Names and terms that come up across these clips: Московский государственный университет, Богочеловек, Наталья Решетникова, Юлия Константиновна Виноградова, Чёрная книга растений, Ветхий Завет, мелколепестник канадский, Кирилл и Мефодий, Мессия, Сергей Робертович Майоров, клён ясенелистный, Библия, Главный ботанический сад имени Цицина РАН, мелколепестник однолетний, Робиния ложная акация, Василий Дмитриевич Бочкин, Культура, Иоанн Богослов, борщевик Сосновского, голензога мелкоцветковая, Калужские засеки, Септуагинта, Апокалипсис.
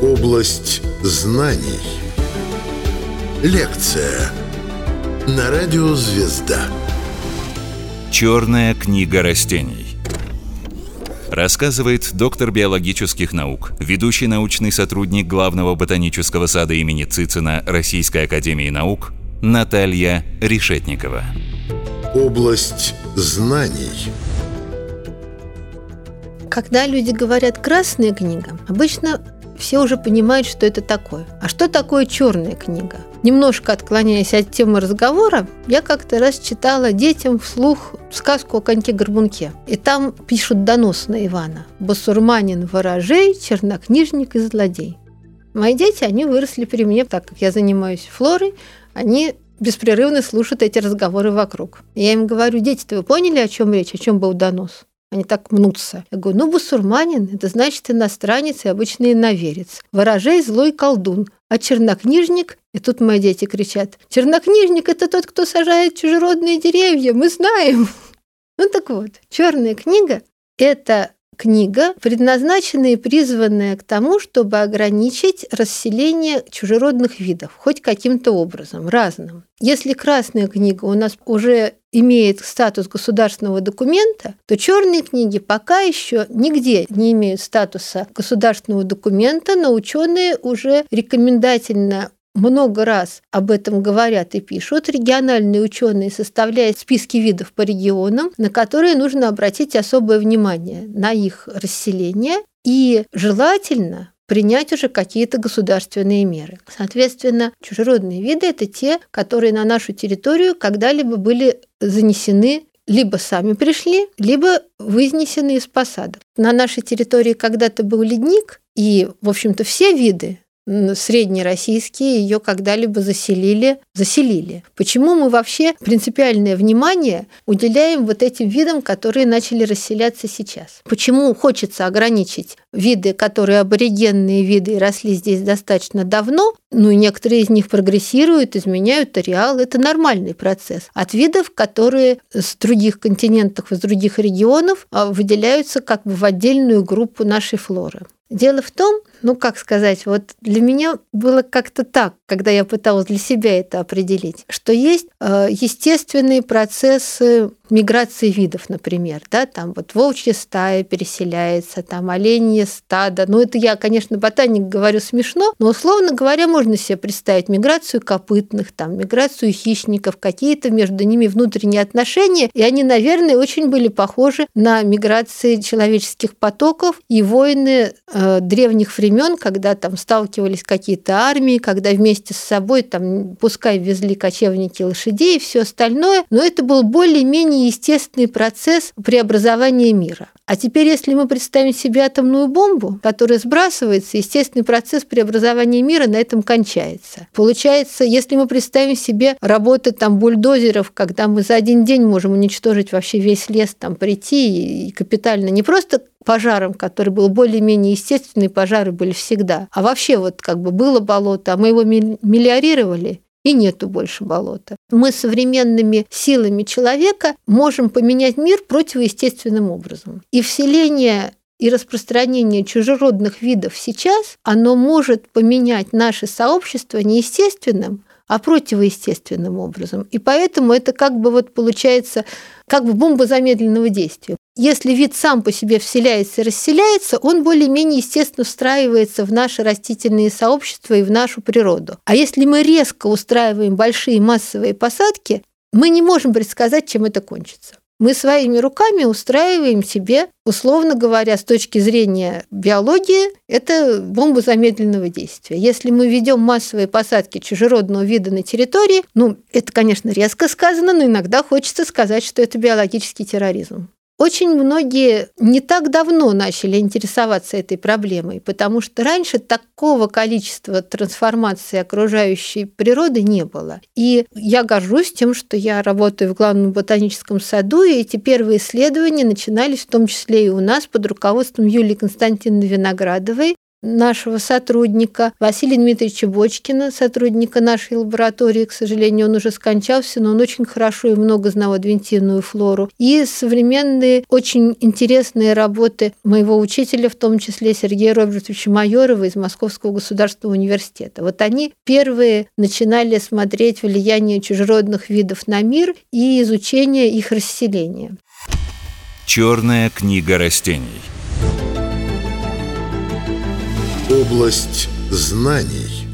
Область знаний. Лекция на радио «Звезда». Черная книга растений. Рассказывает доктор биологических наук, ведущий научный сотрудник Главного ботанического сада имени Цицина Российской академии наук Наталья Решетникова. Область знаний. Когда люди говорят «красная книга», обычно все уже понимают, что это такое. А что такое черная книга? Немножко отклоняясь от темы разговора, я как-то раз читала детям вслух сказку о коньке-горбунке. И там пишут донос на Ивана. «Басурманин ворожей, чернокнижник и злодей». Мои дети, они выросли при мне, так как я занимаюсь флорой, они беспрерывно слушают эти разговоры вокруг. И я им говорю: дети-то вы поняли, о чем речь, о чем был донос? Они так мнутся. Я говорю: басурманин – это значит иностранец и обычный иноверец. Ворожей – злой колдун. А чернокнижник, и тут мои дети кричат: чернокнижник – это тот, кто сажает чужеродные деревья, мы знаем. Ну так вот, черная книга – это книга, предназначенная и призванная к тому, чтобы ограничить расселение чужеродных видов, хоть каким-то образом, разным. Если красная книга у нас уже имеет статус государственного документа, то черные книги пока еще нигде не имеют статуса государственного документа, но ученые уже рекомендательно много раз об этом говорят и пишут. Региональные ученые составляют списки видов по регионам, на которые нужно обратить особое внимание, на их расселение, и желательно принять уже какие-то государственные меры. Соответственно, чужеродные виды – это те, которые на нашу территорию когда-либо были занесены, либо сами пришли, либо вынесены из посадок. На нашей территории когда-то был ледник, и, в общем-то, все виды среднероссийские ее когда-либо заселили. Почему мы вообще принципиальное внимание уделяем вот этим видам, которые начали расселяться сейчас? Почему хочется ограничить виды, которые аборигенные виды и росли здесь достаточно давно, ну и некоторые из них прогрессируют, изменяют ареал, это нормальный процесс, от видов, которые с других континентов, из других регионов выделяются как бы в отдельную группу нашей флоры. Дело в том, вот для меня было как-то так, когда я пыталась для себя это определить, что есть естественные процессы миграции видов, например, да, там вот волчья стая переселяется, там оленье стадо, это я, конечно, ботаник говорю смешно, но, условно говоря, можно себе представить миграцию копытных, там, миграцию хищников, какие-то между ними внутренние отношения, и они, наверное, очень были похожи на миграции человеческих потоков и войны древних времен, когда там сталкивались какие-то армии, когда вместе с собой там пускай везли кочевники лошадей и все остальное, но это был более-менее естественный процесс преобразования мира. А теперь, если мы представим себе атомную бомбу, которая сбрасывается, естественный процесс преобразования мира на этом кончается. Получается, если мы представим себе работы там бульдозеров, когда мы за один день можем уничтожить вообще весь лес, там прийти и капитально не просто пожаром, который был более-менее естественный, пожары были всегда, а вообще вот как бы было болото, а мы его мелиорировали, и нету больше болота. Мы современными силами человека можем поменять мир противоестественным образом. И вселение и распространение чужеродных видов сейчас, оно может поменять наше сообщество неестественным, а противоестественным образом. И поэтому это как бы вот получается как бы бомба замедленного действия. Если вид сам по себе вселяется и расселяется, он более-менее естественно встраивается в наши растительные сообщества и в нашу природу. А если мы резко устраиваем большие массовые посадки, мы не можем предсказать, чем это кончится. Мы своими руками устраиваем себе, условно говоря, с точки зрения биологии, это бомба замедленного действия. Если мы ведем массовые посадки чужеродного вида на территории, это, конечно, резко сказано, но иногда хочется сказать, что это биологический терроризм. Очень многие не так давно начали интересоваться этой проблемой, потому что раньше такого количества трансформаций окружающей природы не было. И я горжусь тем, что я работаю в Главном ботаническом саду, и эти первые исследования начинались в том числе и у нас под руководством Юлии Константиновны Виноградовой, нашего сотрудника Василия Дмитриевича Бочкина, сотрудника нашей лаборатории. К сожалению, он уже скончался, но он очень хорошо и много знал адвентивную флору. И современные, очень интересные работы моего учителя, в том числе Сергея Робертовича Майорова из Московского государственного университета. Вот они первые начинали смотреть влияние чужеродных видов на мир и изучение их расселения. Черная книга растений. Область знаний.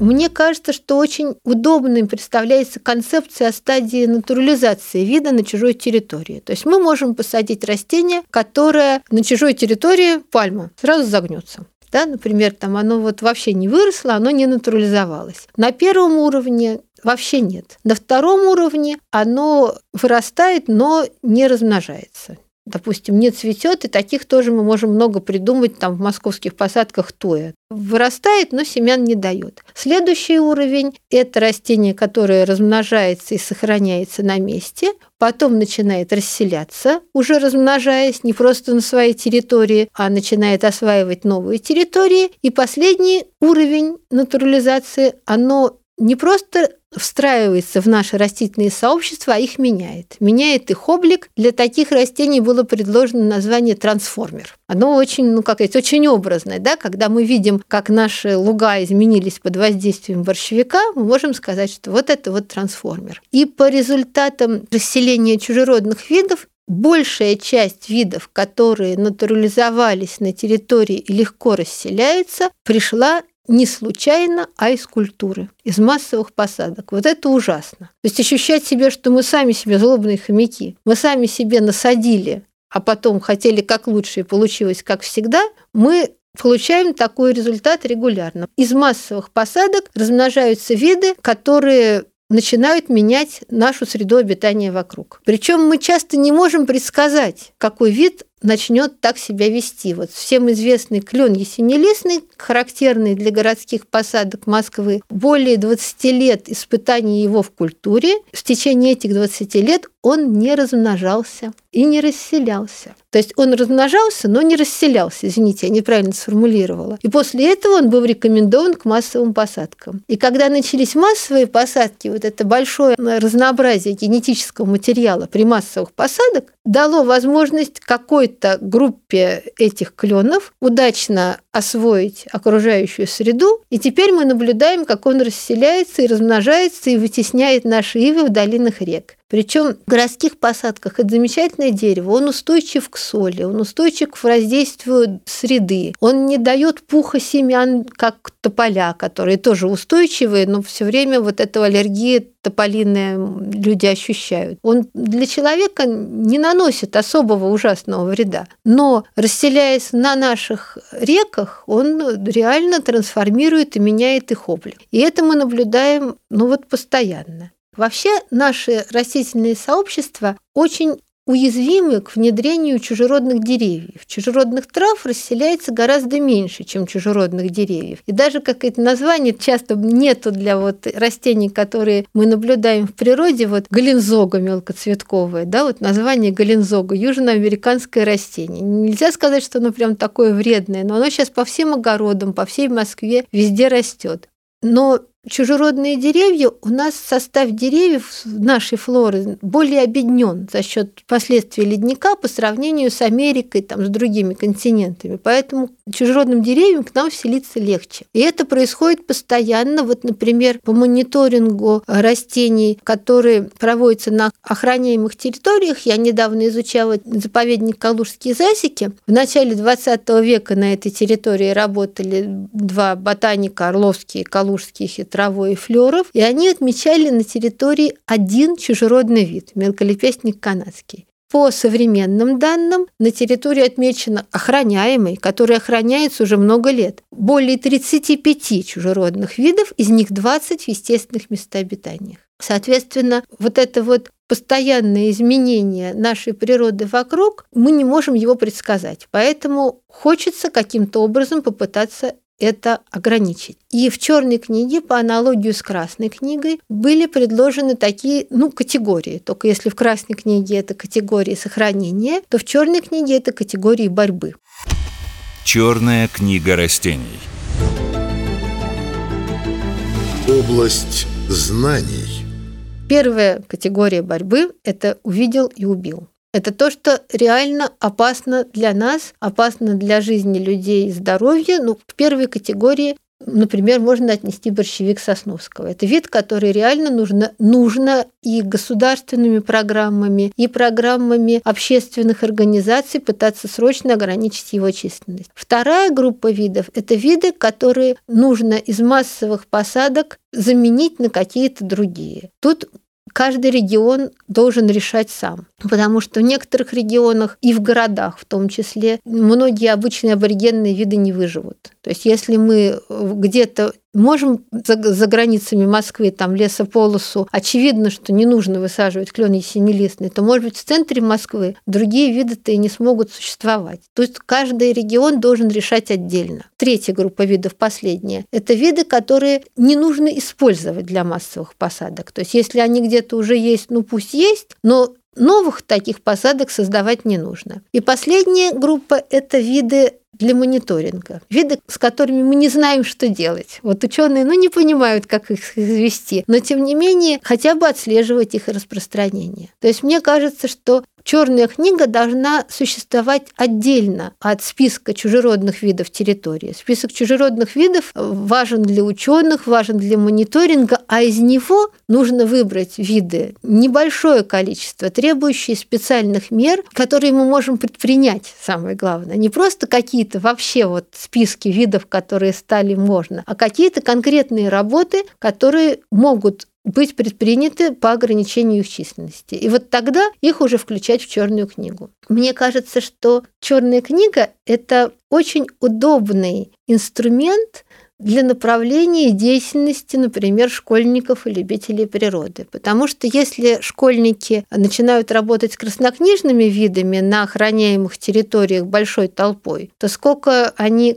Мне кажется, что очень удобной представляется концепция о стадии натурализации вида на чужой территории. То есть мы можем посадить растение, которое на чужой территории, пальма, сразу загнется. Да, например, там оно вот вообще не выросло, оно не натурализовалось. На первом уровне вообще нет. На втором уровне оно вырастает, но не размножается. Допустим, не цветет, и таких тоже мы можем много придумать там в московских посадках туя. Вырастает, но семян не дает. Следующий уровень – это растение, которое размножается и сохраняется на месте, потом начинает расселяться, уже размножаясь не просто на своей территории, а начинает осваивать новые территории. И последний уровень натурализации – оно не просто встраивается в наши растительные сообщества, а их меняет. Меняет их облик. Для таких растений было предложено название трансформер. Оно очень, очень образное. Да? Когда мы видим, как наши луга изменились под воздействием борщевика, мы можем сказать, что вот это вот трансформер. И по результатам расселения чужеродных видов большая часть видов, которые натурализовались на территории и легко расселяются, пришла не случайно, а из культуры, из массовых посадок. Вот это ужасно. То есть ощущать себя, что мы сами себе злобные хомяки, мы сами себе насадили, а потом хотели как лучше, и получилось как всегда, мы получаем такой результат регулярно. Из массовых посадок размножаются виды, которые начинают менять нашу среду обитания вокруг. Причем мы часто не можем предсказать, какой вид начнет так себя вести. Вот всем известный клён ясенелистный, характерный для городских посадок Москвы, более 20 лет испытаний его в культуре. В течение этих 20 лет он не размножался и не расселялся. То есть он размножался, но не расселялся. Извините, я неправильно сформулировала. И после этого он был рекомендован к массовым посадкам. И когда начались массовые посадки, вот это большое разнообразие генетического материала при массовых посадках дало возможность какой-то группе этих клёнов удачно освоить окружающую среду, и теперь мы наблюдаем, как он расселяется и размножается и вытесняет наши ивы в долинах рек. Причем в городских посадках это замечательное дерево, он устойчив к соли, он устойчив к воздействию среды, он не дает пуха семян, как тополя, которые тоже устойчивые, но все время вот этого аллергии тополиные люди ощущают. Он для человека не наносит особого ужасного вреда, но расселяясь на наших реках, он реально трансформирует и меняет их облик. И это мы наблюдаем, постоянно. Вообще наши растительные сообщества очень уязвимы к внедрению чужеродных деревьев. Чужеродных трав расселяется гораздо меньше, чем чужеродных деревьев. И даже какое-то название часто нету для растений, которые мы наблюдаем в природе. Голензога мелкоцветковая, название голензога, южноамериканское растение. Нельзя сказать, что оно прям такое вредное, но оно сейчас по всем огородам, по всей Москве везде растет. Но чужеродные деревья, у нас состав деревьев нашей флоры более обеднен за счет последствий ледника по сравнению с Америкой, с другими континентами. Поэтому чужеродным деревьям к нам вселиться легче. И это происходит постоянно. Например, по мониторингу растений, которые проводятся на охраняемых территориях. Я недавно изучала заповедник Калужские засеки. В начале 20 века на этой территории работали два ботаника, орловские, калужские, травой и флёров, и они отмечали на территории один чужеродный вид – мелколепестник канадский. По современным данным, на территории отмечено охраняемый, который охраняется уже много лет, более 35 чужеродных видов, из них 20 в естественных местообитаниях. Соответственно, постоянное изменение нашей природы вокруг, мы не можем его предсказать, поэтому хочется каким-то образом попытаться это ограничить. И в «Черной книге», по аналогию с «Красной книгой», были предложены такие категории. Только если в «Красной книге» это категории сохранения, то в «Черной книге» это категории борьбы. Черная книга растений. Область знаний. Первая категория борьбы – это увидел и убил. Это то, что реально опасно для нас, опасно для жизни людей и здоровья. Но в первой категории, например, можно отнести борщевик Сосновского. Это вид, который реально нужно и государственными программами, и программами общественных организаций пытаться срочно ограничить его численность. Вторая группа видов – это виды, которые нужно из массовых посадок заменить на какие-то другие. Тут каждый регион должен решать сам, потому что в некоторых регионах и в городах в том числе многие обычные аборигенные виды не выживут. То есть если мы где-то можем за границами Москвы, там лесополосу, очевидно, что не нужно высаживать клён ясенелистный, то, может быть, в центре Москвы другие виды-то и не смогут существовать. То есть каждый регион должен решать отдельно. Третья группа видов, последняя, это виды, которые не нужно использовать для массовых посадок. То есть если они где-то уже есть, ну пусть есть, но новых таких посадок создавать не нужно. И последняя группа – это виды для мониторинга. Виды, с которыми мы не знаем, что делать. Вот ученые, не понимают, как их извести, но, тем не менее, хотя бы отслеживать их распространение. То есть мне кажется, что черная книга должна существовать отдельно от списка чужеродных видов территории. Список чужеродных видов важен для ученых, важен для мониторинга, а из него нужно выбрать виды небольшое количество, требующие специальных мер, которые мы можем предпринять, самое главное. Не просто какие-то вообще списки видов, которые стали можно, а какие-то конкретные работы, которые могут быть предприняты по ограничению их численности. И тогда их уже включать в черную книгу. Мне кажется, что черная книга – это очень удобный инструмент для направления деятельности, например, школьников и любителей природы. Потому что если школьники начинают работать с краснокнижными видами на охраняемых территориях большой толпой, то сколько они,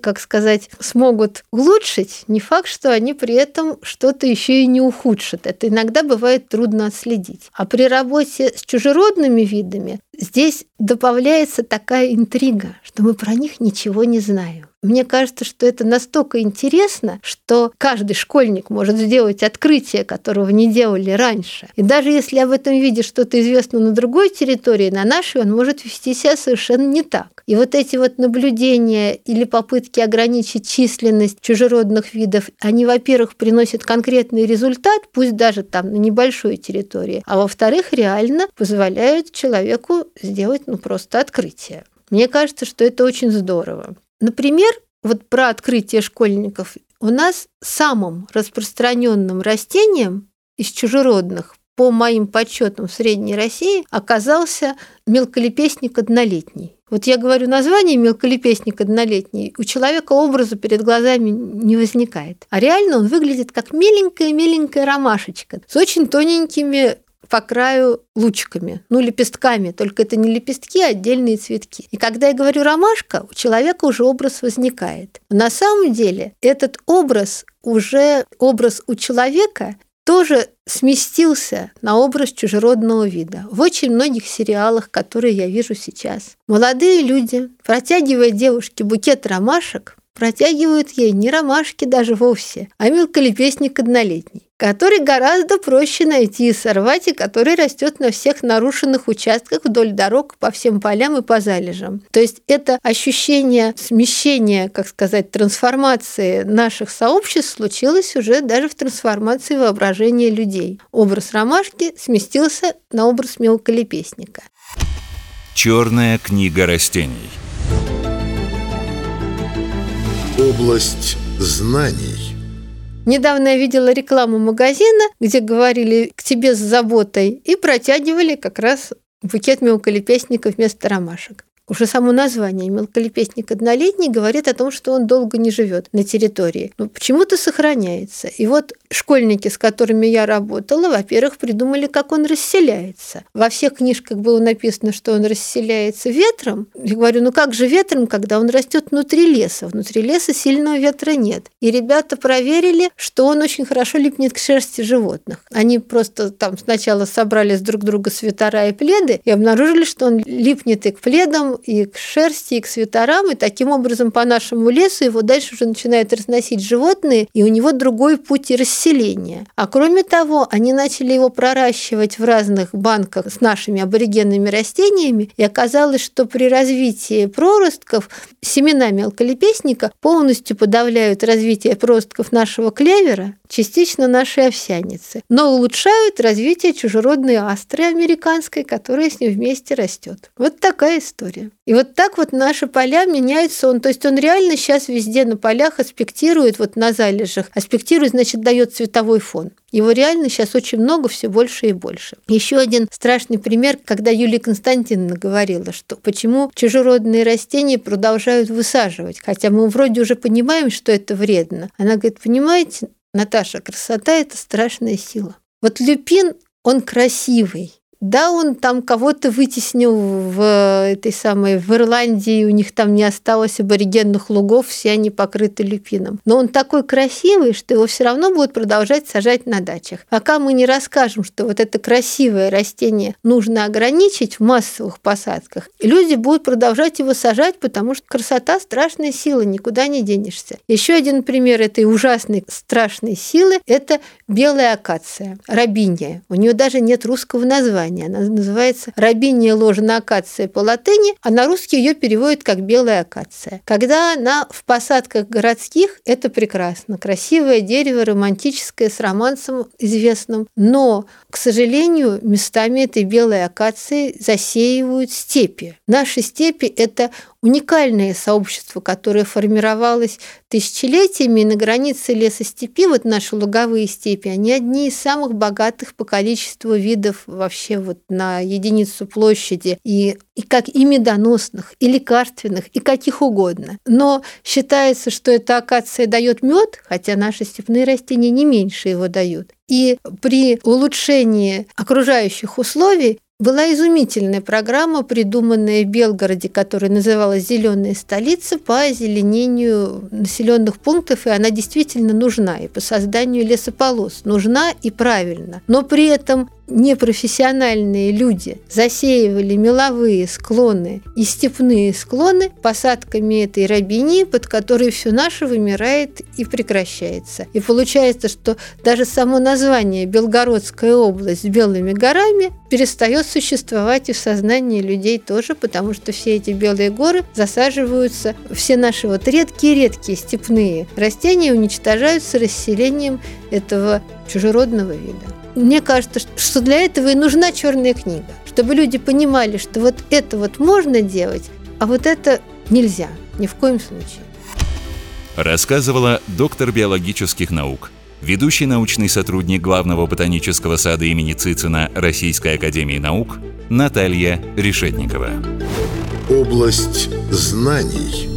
смогут улучшить, не факт, что они при этом что-то еще и не ухудшат. Это иногда бывает трудно отследить. А при работе с чужеродными видами здесь добавляется такая интрига, что мы про них ничего не знаем. Мне кажется, что это настолько интересно, что каждый школьник может сделать открытие, которого не делали раньше. И даже если об этом виде что-то известно на другой территории, на нашей, он может вести себя совершенно не так. И эти наблюдения или попытки ограничить численность чужеродных видов, они, во-первых, приносят конкретный результат, пусть даже там на небольшой территории, а во-вторых, реально позволяют человеку сделать просто открытие. Мне кажется, что это очень здорово. Например, про открытие школьников. У нас самым распространенным растением из чужеродных, по моим подсчетам, в Средней России оказался мелколепестник однолетний. Я говорю название «мелколепестник однолетний», у человека образа перед глазами не возникает. А реально он выглядит как меленькая-меленькая ромашечка с очень тоненькими по краю лучиками, лепестками, только это не лепестки, а отдельные цветки. И когда я говорю «ромашка», у человека уже образ возникает. Но на самом деле этот образ у человека тоже сместился на образ чужеродного вида в очень многих сериалах, которые я вижу сейчас. Молодые люди, протягивая девушке букет ромашек, протягивают ей не ромашки даже вовсе, а мелколепестник однолетний, который гораздо проще найти и сорвать, и который растет на всех нарушенных участках вдоль дорог, по всем полям и по залежам. То есть это ощущение смещения, трансформации наших сообществ случилось уже даже в трансформации воображения людей. Образ ромашки сместился на образ мелколепестника. Черная книга растений. Область знаний. Недавно я видела рекламу магазина, где говорили «к тебе с заботой» и протягивали как раз букет мелколепестника вместо ромашек. Уже само название «мелколепестник однолетний» говорит о том, что он долго не живет на территории, но почему-то сохраняется. И школьники, с которыми я работала, во-первых, придумали, как он расселяется. Во всех книжках было написано, что он расселяется ветром. Я говорю, ну как же ветром, когда он растет внутри леса? Внутри леса сильного ветра нет. И ребята проверили, что он очень хорошо липнет к шерсти животных. Они просто там сначала собрали с друг друга свитера и пледы и обнаружили, что он липнет и к пледам, и к шерсти, и к свитерам. И таким образом по нашему лесу его дальше уже начинают разносить животные, и у него другой путь и расселения. А кроме того, они начали его проращивать в разных банках с нашими аборигенными растениями, и оказалось, что при развитии проростков семена мелколепестника полностью подавляют развитие проростков нашего клевера, частично нашей овсяницы, но улучшают развитие чужеродной астры американской, которая с ним вместе растет. Вот такая история. И вот так вот наши поля меняются. То есть он реально сейчас везде на полях аспектирует, вот на залежах. Аспектирует, значит, дает цветовой фон. Его реально сейчас очень много, все больше и больше. Еще один страшный пример, когда Юлия Константиновна говорила, что почему чужеродные растения продолжают высаживать, хотя мы вроде уже понимаем, что это вредно. Она говорит, понимаете, Наташа, красота – это страшная сила. Вот люпин, он красивый. Да, он там кого-то вытеснил в Ирландии, у них там не осталось аборигенных лугов, все они покрыты люпином. Но он такой красивый, что его все равно будут продолжать сажать на дачах. Пока мы не расскажем, что вот это красивое растение нужно ограничить в массовых посадках, люди будут продолжать его сажать, потому что красота – страшная сила, никуда не денешься. Еще один пример этой ужасной страшной силы – это белая акация, робиния. У нее даже нет русского названия. Она называется «Робиния ложная акация» по латыни, а на русский ее переводят как «белая акация». Когда она в посадках городских, это прекрасно. Красивое дерево, романтическое, с романсом известным. Но, к сожалению, местами этой белой акации засеивают степи. Наши степи – это уникальное сообщество, которое формировалось тысячелетиями, и на границе лесостепи, вот наши луговые степи, они одни из самых богатых по количеству видов вообще вот на единицу площади, и как и медоносных, и лекарственных, и каких угодно. Но считается, что эта акация дает мед, хотя наши степные растения не меньше его дают. И при улучшении окружающих условий была изумительная программа, придуманная в Белгороде, которая называлась «Зеленая столица» по озеленению населенных пунктов, и она действительно нужна, и по созданию лесополос нужна и правильно. Но при этом непрофессиональные люди засеивали меловые склоны и степные склоны посадками этой робинии, под которой все наше вымирает и прекращается. И получается, что даже само название «Белгородская область с белыми горами» перестает существовать и в сознании людей тоже, потому что все эти белые горы засаживаются, все наши вот редкие-редкие степные растения уничтожаются расселением этого чужеродного вида. Мне кажется, что для этого и нужна черная книга, чтобы люди понимали, что вот это вот можно делать, а вот это нельзя, ни в коем случае. Рассказывала доктор биологических наук, ведущий научный сотрудник Главного ботанического сада имени Цицина Российской академии наук Наталья Решетникова. Область знаний.